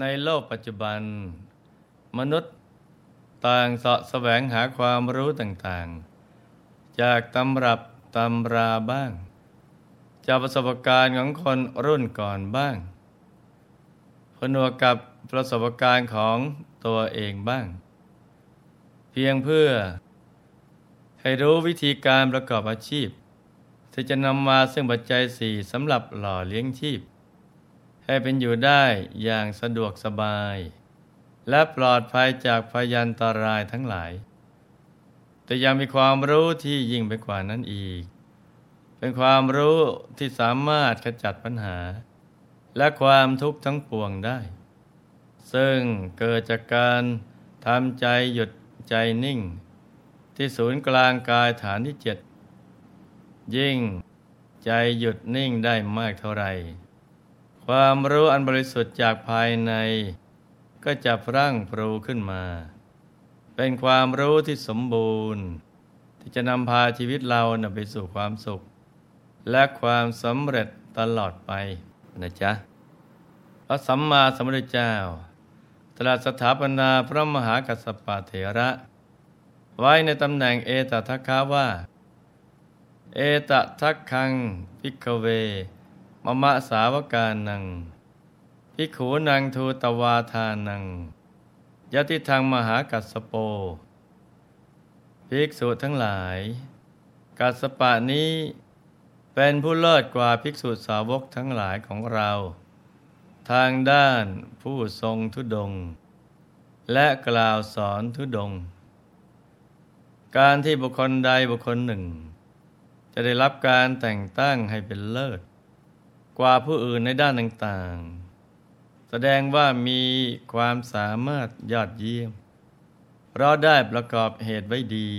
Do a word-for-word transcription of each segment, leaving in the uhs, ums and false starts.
ในโลกปัจจุบันมนุษย์ต่างเสาะแสวงหาความรู้ต่างๆจากตำรับตำราบ้างจากประสบการณ์ของคนรุ่นก่อนบ้างผนวกกับประสบการณ์ของตัวเองบ้างเพียงเพื่อให้รู้วิธีการประกอบอาชีพที่จะนำมาซึ่งปัจจัยสี่สำหรับหล่อเลี้ยงชีพให้เป็นอยู่ได้อย่างสะดวกสบายและปลอดภัยจากพยันตรายทั้งหลายแต่ยังมีความรู้ที่ยิ่งไปกว่านั้นอีกเป็นความรู้ที่สามารถขจัดปัญหาและความทุกข์ทั้งปวงได้ซึ่งเกิดจากการทำใจหยุดใจนิ่งที่ศูนย์กลางกายฐานที่เจ็ดยิ่งใจหยุดนิ่งได้มากเท่าไหร่ความรู้อันบริสุทธิ์จากภายในก็จะพรั่งพรูขึ้นมาเป็นความรู้ที่สมบูรณ์ที่จะนำพาชีวิตเราไปสู่ความสุขและความสำเร็จตลอดไปนะจ๊ะพระสัมมาสัมพุทธเจ้าตรัสสถาปนาพระมหากัสสปะเถระไว้ในตำแหน่งเอตทัคคะว่าเอตทัคคังภิกขเวมมะสาวกานังภิกขุนังทูตวาทานังยติทังมหากัสสโปภิกษุทั้งหลายกัสสปะนี้เป็นผู้เลิศกว่าภิกษุสาวกทั้งหลายของเราทางด้านผู้ทรงธุดงค์และกล่าวสอนธุดงค์การที่บุคคลใดบุคคลหนึ่งจะได้รับการแต่งตั้งให้เป็นเลิศกว่าผู้อื่นในด้านต่างๆแสดงว่ามีความสามารถยอดเยี่ยมเพราะได้ประกอบเหตุไว้ดี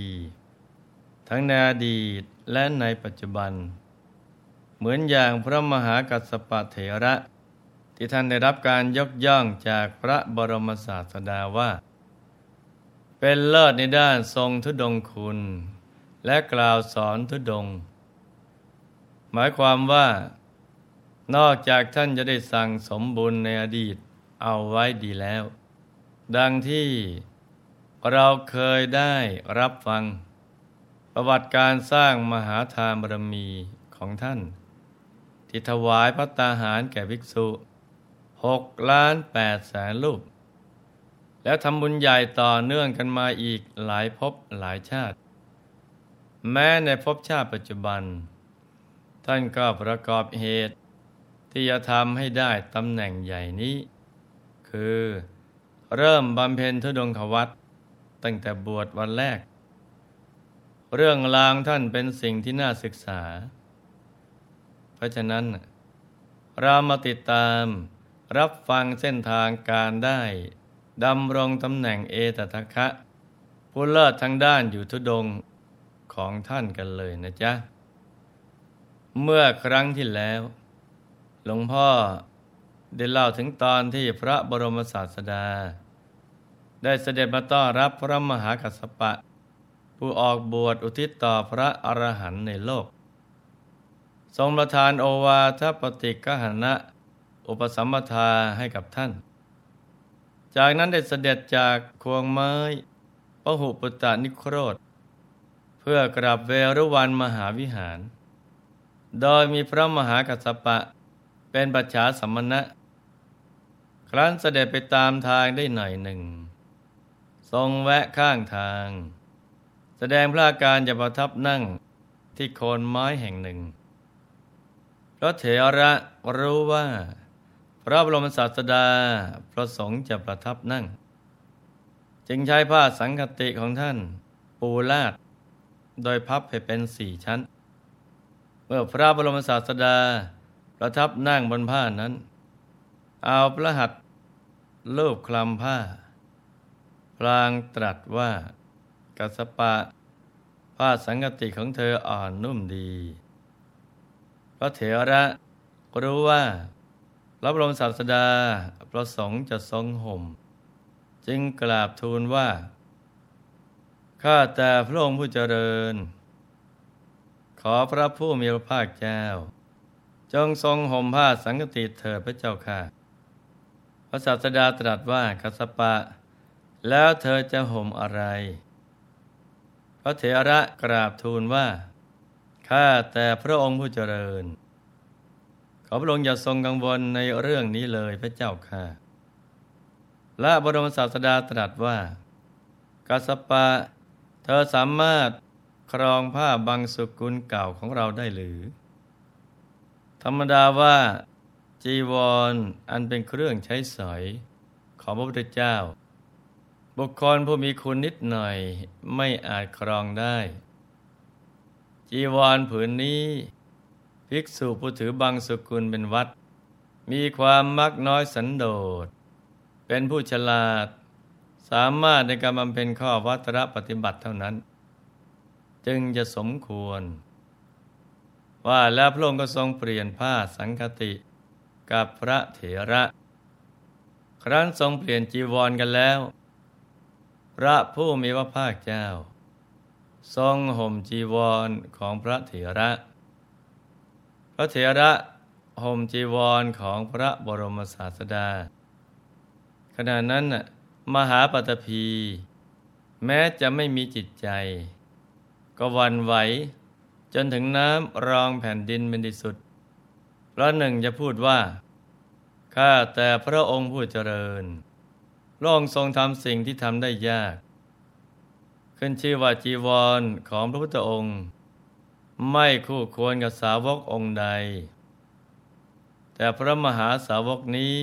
ทั้งในอดีตและในปัจจุบันเหมือนอย่างพระมหากัสสปะเถระที่ท่านได้รับการยกย่องจากพระบรมศาสดาว่าเป็นเลิศในด้านทรงธุดงค์คุณและกล่าวสอนธุดงค์หมายความว่านอกจากท่านจะได้สั่งสมบุญในอดีตเอาไว้ดีแล้วดังที่เราเคยได้รับฟังประวัติการสร้างมหาทานบารมีของท่านที่ถวายภัตตาหารแก่ภิกษุหกล้านแปดแสนรูปแล้วทำบุญใหญ่ต่อเนื่องกันมาอีกหลายภพหลายชาติแม้ในภพชาติปัจจุบันท่านก็ประกอบเหตุที่จะทำให้ได้ตำแหน่งใหญ่นี้คือเริ่มบำเพ็ญธุดงควัตรตั้งแต่บวชวันแรกเรื่องราวท่านเป็นสิ่งที่น่าศึกษาเพราะฉะนั้นเรามาติดตามรับฟังเส้นทางการได้ดำรงตำแหน่งเอตทัคคะผู้เลิศทางด้านอยู่ธุดงค์ของท่านกันเลยนะจ๊ะเมื่อครั้งที่แล้วหลวงพ่อได้เล่าถึงตอนที่พระบรมศาสดาได้เสด็จมาต้อนรับพระมหากัสสปะผู้ออกบวชอุทิศต่อพระอรหันต์ในโลกทรงประทานโอวาทปฏิกหณะอุปสัมปทาให้กับท่านจากนั้นได้เสด็จจากควงไม้พหุปุตตนิโครธเพื่อกราบเวรุวันมหาวิหารโดยมีพระมหากัสสปะเป็นปัจฉาสัมมนะครั้นเสด็จไปตามทางได้หน่อยหนึ่งทรงแวะข้างทางแสดงพระอาการจะประทับนั่งที่โคนไม้แห่งหนึ่งพระเถระรู้ว่าพระบรมศาสดาประสงค์จะประทับนั่งจึงใช้ผ้าสังคติของท่านปูลาดโดยพับให้เป็นสี่ชั้นเมื่อพระบรมศาสดาประทับนั่งบนผ้านั้นเอาพระหัตถ์ลูบคลำผ้าพลางตรัสว่ากัสสปะผ้าสังคติของเธออ่อนนุ่มดีพระเถระรู้ว่าพระบรมศาสดาประสงค์จะทรงห่มจึงกราบทูลว่าข้าแต่พระองค์ผู้เจริญขอพระผู้มีพระภาคเจ้าจงทรงห่มผ้าสังคติเถิดพระเจ้าค่ะ พระศาสดาตรัสว่ากัสสปะแล้วเธอจะห่มอะไรพระเถระกราบทูลว่าข้าแต่พระองค์ผู้เจริญขอพระองค์อย่าทรงกังวลในเรื่องนี้เลยพระเจ้าค่ะและบรมศาสดาตรัสว่ากัสสปะเธอสามารถครองผ้าบางสกุลเก่าของเราได้หรือธรรมดาว่าจีวร อันเป็นเครื่องใช้สอยของพระพุทธเจ้าบุคคลผู้มีคุณนิดหน่อยไม่อาจครองได้จีวรผืนนี้ภิกษุผู้ถือบังสุกุลเป็นวัดมีความมักน้อยสันโดษเป็นผู้ฉลาดสามารถในการบำเพ็ญข้อวัตรปฏิบัติเท่านั้นจึงจะสมควรว่าแล้วพระองค์ก็ทรงเปลี่ยนผ้าสังฆติกับพระเถระครั้นทรงเปลี่ยนจีวรกันแล้วพระผู้มีพระภาคเจ้าทรงห่มจีวรของพระเถระพระเถระห่มจีวรของพระบรมศาสดาขณะนั้นมหาปัตตภีแม้จะไม่มีจิตใจก็หวั่นไหวจนถึงน้ำรองแผ่นดินเป็นที่สุดพระหนึ่งจะพูดว่าข้าแต่พระองค์ผู้เจริญพระองค์ทรงทำสิ่งที่ทำได้ยากขึ้นชื่อว่าจีวรของพระพุทธองค์ไม่คู่ควรกับสาวกองค์ใดแต่พระมหาสาวกนี้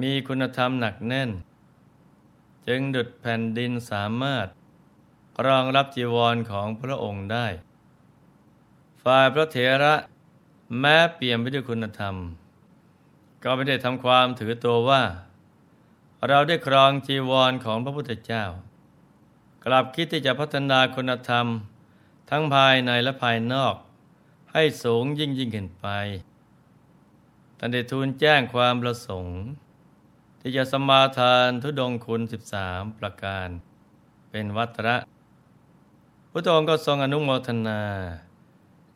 มีคุณธรรมหนักแน่นจึงดุจแผ่นดินสามารถรองรับจีวรของพระองค์ได้ฝ่ายพระเถระแม้เปี่ยมไปด้วยคุณธรรมก็ไม่ได้ทำความถือตัวว่าเราได้ครองจีวรของพระพุทธเจ้ากลับคิดที่จะพัฒนาคุณธรรมทั้งภายในและภายนอกให้สูงยิ่งยิ่งขึ้นไปท่านได้ทูลแจ้งความประสงค์ที่จะสมาทานธุดงค์คุณสิบสามประการเป็นวัตระพระองค์ก็ทรงอนุโมทนา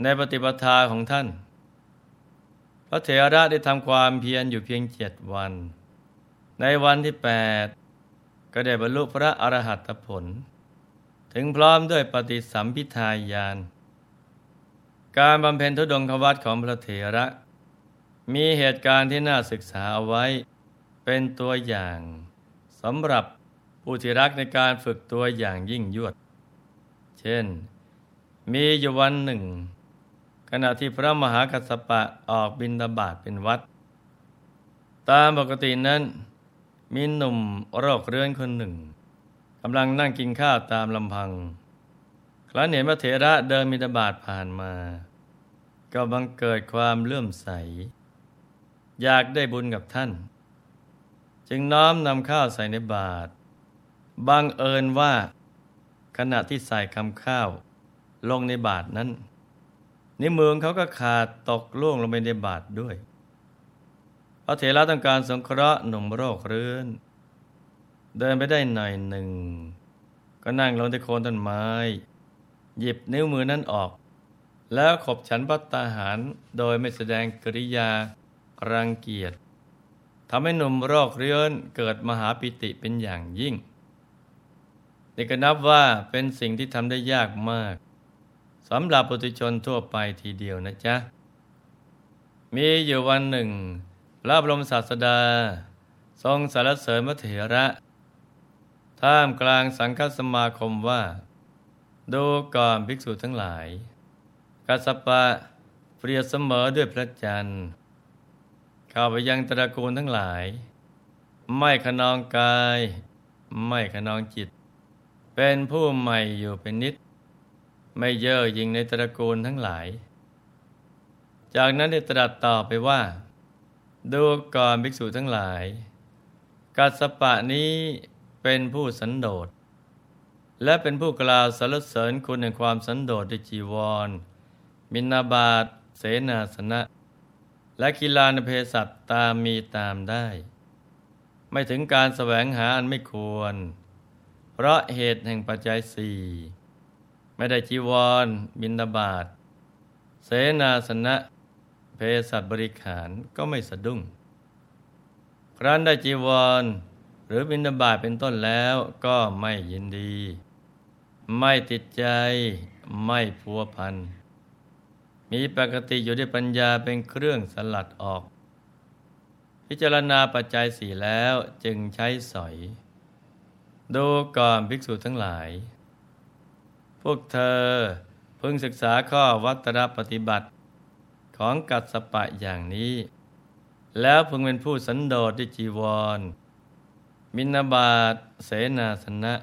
ในปฏิปทาของท่านพระเถระได้ทำความเพียรอยู่เพียงเจ็ดวันในวันที่แปดก็ได้บรรลุพระอรหัตผลถึงพร้อมด้วยปฏิสัมภิทาญาณการบำเพ็ญธุดงควัตรของพระเถระมีเหตุการณ์ที่น่าศึกษาเอาไว้เป็นตัวอย่างสำหรับผู้ที่รักในการฝึกตัวอย่างยิ่งยวดเช่นมีอยู่วันหนึ่งขณะที่พระมหากัสสปะออกบิณฑบาตเป็นวัดตามปกตินั้นมีหนุ่มโรคเรื้อนคนหนึ่งกำลังนั่งกินข้าวตามลำพังครั้นเห็นพระเถระเดินบิณฑบาตผ่านมาก็บังเกิดความเลื่อมใสอยากได้บุญกับท่านจึงน้อมนำข้าวใส่ในบาตรบังเอิญว่าขณะที่ใส่คำข้าวลงในบาตรนั้นนิ้วมือเขาก็ขาดตกล่วงลงไปในบาตรด้วยพระเถระต้องการสงเคราะห์หนุ่มโรคเรื้อนเดินไปได้หน่อยหนึ่งก็นั่งลงที่โคนต้นไม้หยิบนิ้วมือนั้นออกแล้วขบฉันภัตตาหารโดยไม่แสดงกริยารังเกียจทำให้หนุ่มโรคเรื้อนเกิดมหาปิติเป็นอย่างยิ่งนี่ก็นับว่าเป็นสิ่งที่ทำได้ยากมากสำหรับปุถุชนทั่วไปทีเดียวนะจ๊ะมีอยู่วันหนึ่งพระบรมศาสดาทรงสรรเสริญพระเถระท่ามกลางสังฆสมาคมว่าดูก่อนภิกษุทั้งหลายกัสสปะเปรียบเสมอด้วยพระจันทร์เข้าไปยังตระกูลทั้งหลายไม่ขนองกายไม่ขนองจิตเป็นผู้ใหม่อยู่เป็นนิจไม่เย่อหยิ่งในตระกูลทั้งหลายจากนั้นได้ตรัสต่อไปว่าดูก่อนภิกษุทั้งหลายกัสสปะนี้เป็นผู้สันโดษและเป็นผู้กล่าวสรรเสริญคุณแห่งความสันโดษด้วยจีวรบิณฑบาตเสนาสนะและกีฬาเภสัชตามมีตามได้ไม่ถึงการแสวงหาอันไม่ควรเพราะเหตุแห่งปัจจัยสี่ไม่ได้จีวรบิณฑบาตเสนาสนะเภสัชบริขารก็ไม่สะดุ้ง ครั้นได้จีวรหรือบิณฑบาตเป็นต้นแล้วก็ไม่ยินดีไม่ติดใจไม่พัวพันมีปกติอยู่ด้วยปัญญาเป็นเครื่องสลัดออกพิจารณาปัจจัยสี่แล้วจึงใช้สอยดูก่อนภิกษุทั้งหลายพวกเธอพึงศึกษาข้อวัตรปฏิบัติของกัสสปะอย่างนี้แล้วพึงเป็นผู้สันโดษด้วยจีวรบิณฑบาตเสนาสนะ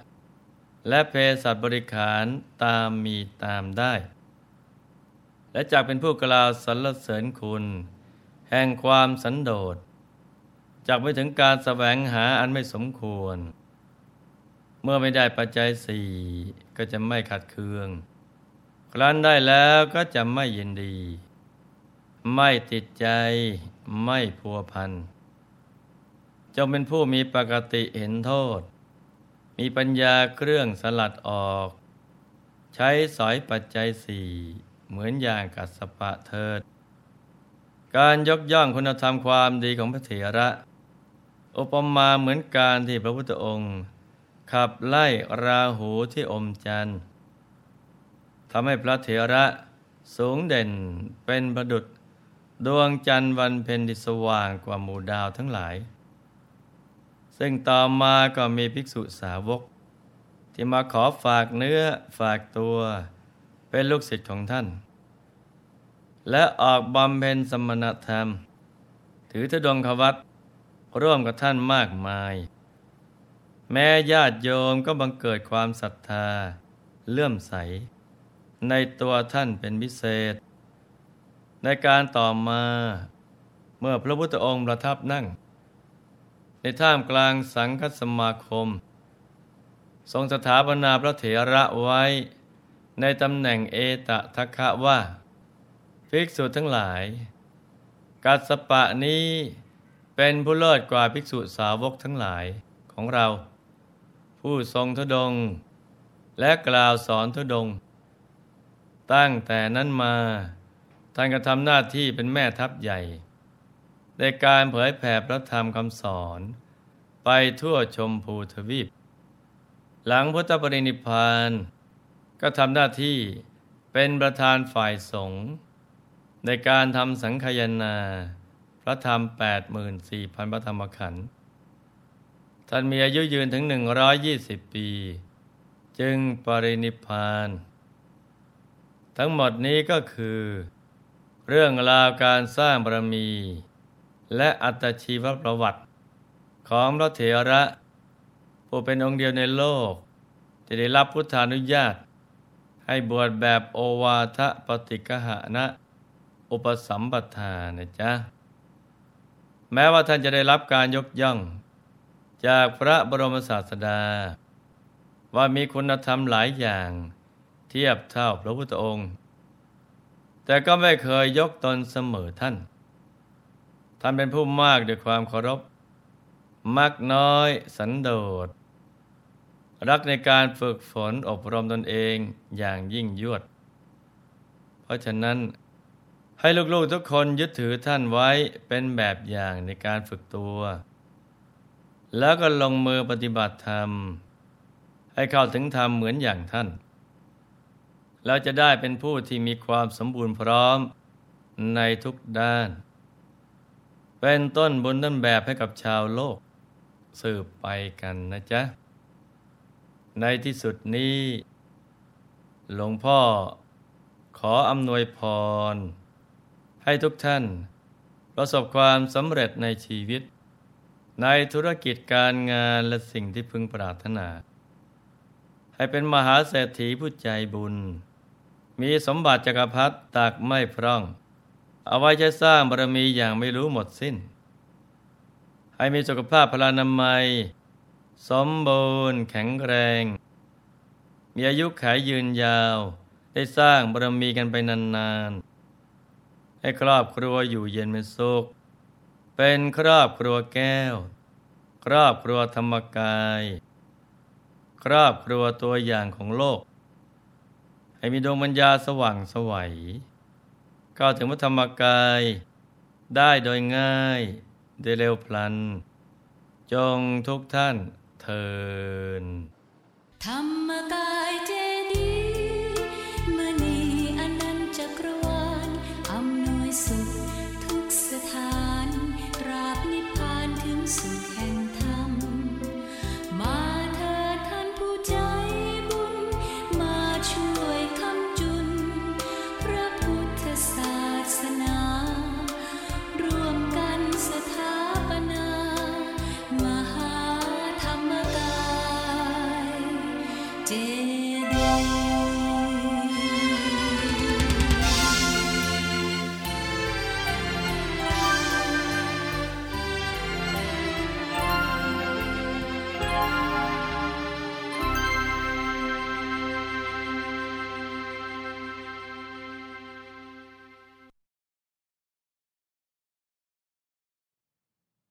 และเภสัชบริขารตามมีตามได้และจากเป็นผู้กล่าวสรรเสริญคุณแห่งความสันโดษจากไปถึงการแสวงหาอันไม่สมควรเมื่อไม่ได้ปัจจัยสี่ก็จะไม่ขัดเคืองครั้นได้แล้วก็จะไม่ยินดีไม่ติดใจไม่พัวพันจงเป็นผู้มีปกติเห็นโทษมีปัญญาเครื่องสลัดออกใช้สอยปัจจัยสี่เหมือนอย่างกัสสปะเถิดการยกย่องคุณธรรมความดีของพระเถระอุปมาเหมือนการที่พระพุทธองค์ขับไล่ราหูที่อมจันทร์ทำให้พระเถระสูงเด่นเป็นประดุจดวงจันทร์วันเพ็ญที่สว่างกว่าหมู่ดาวทั้งหลายซึ่งต่อมาก็มีภิกษุสาวกที่มาขอฝากเนื้อฝากตัวเป็นลูกศิษย์ของท่านและออกบำเพ็ญสมณธรรมถือธุดงควัตรร่วมกับท่านมากมายแม้ญาติโยมก็บังเกิดความศรัทธาเลื่อมใสในตัวท่านเป็นพิเศษในการต่อมาเมื่อพระพุทธองค์ประทับนั่งในท่ามกลางสังฆสมาคมทรงสถาปนาพระเถระไว้ในตำแหน่งเอตทัคคะว่าภิกษุทั้งหลายกัสสปะนี้เป็นผู้เลิศกว่าภิกษุสาวกทั้งหลายของเราผู้ทรงธุดงค์และกล่าวสอนธุดงค์ตั้งแต่นั้นมาท่านก็ทำหน้าที่เป็นแม่ทัพใหญ่ในการเผยแผ่พระธรรมคำสอนไปทั่วชมพูทวีปหลังพุทธปรินิพพานก็ทำหน้าที่เป็นประธานฝ่ายสงฆ์ในการทำสังฆายนาพระธรรม แปดหมื่นสี่พัน พระธรรมขันธ์ท่านมีอายุยืนถึงหนึ่งร้อยยี่สิบปีจึงปรินิพพานทั้งหมดนี้ก็คือเรื่องราวการสร้างบารมีและอัตชีวประวัติของพระเถระผู้เป็นองค์เดียวในโลกที่ได้รับพุทธานุญาตให้บวชแบบโอวาทปฏิกหะนะอุปสัมปทานะจ๊ะแม้ว่าท่านจะได้รับการยกย่องจากพระบรมศาสดาว่ามีคุณธรรมหลายอย่างเทียบเท่าพระพุทธองค์แต่ก็ไม่เคยยกตนเสมอท่านท่านเป็นผู้มากด้วยความเคารพมักน้อยสันโดษรักในการฝึกฝนอบรมตนเองอย่างยิ่งยวดเพราะฉะนั้นให้ลูกๆทุกคนยึดถือท่านไว้เป็นแบบอย่างในการฝึกตัวแล้วก็ลงมือปฏิบัติธรรมให้เข้าถึงธรรมเหมือนอย่างท่านเราจะได้เป็นผู้ที่มีความสมบูรณ์พร้อมในทุกด้านเป็นต้นบุญต้นแบบให้กับชาวโลกสืบไปกันนะจ๊ะในที่สุดนี้หลวงพ่อขออำนวยพรให้ทุกท่านประสบความสำเร็จในชีวิตในธุรกิจการงานและสิ่งที่พึงปรารถนาให้เป็นมหาเศรษฐีผู้ใจบุญมีสมบัติจักรพรรดิตักไม่พร่องเอาไว้ใช้สร้างบารมีอย่างไม่รู้หมดสิ้นให้มีสุขภาพพลานามัยสมบูรณ์แข็งแรงมีอายุขายยืนยาวได้สร้างบารมีกันไปนานๆให้ครอบครัวอยู่เย็นเป็นสุขเป็นครอบครัวแก้วครอบครัวธรรมกายครอบครัวตัวอย่างของโลกให้มีดวงปัญญาสว่างไสวเข้าถึงพระธรรมกายได้โดยง่ายโดยเร็วพลัน จงทุกท่านเทินธรรมกายเจดีย์มณีอนันต์จักรวาลอำนวยสุขทุกสถานตราบนิพพานถึงสุข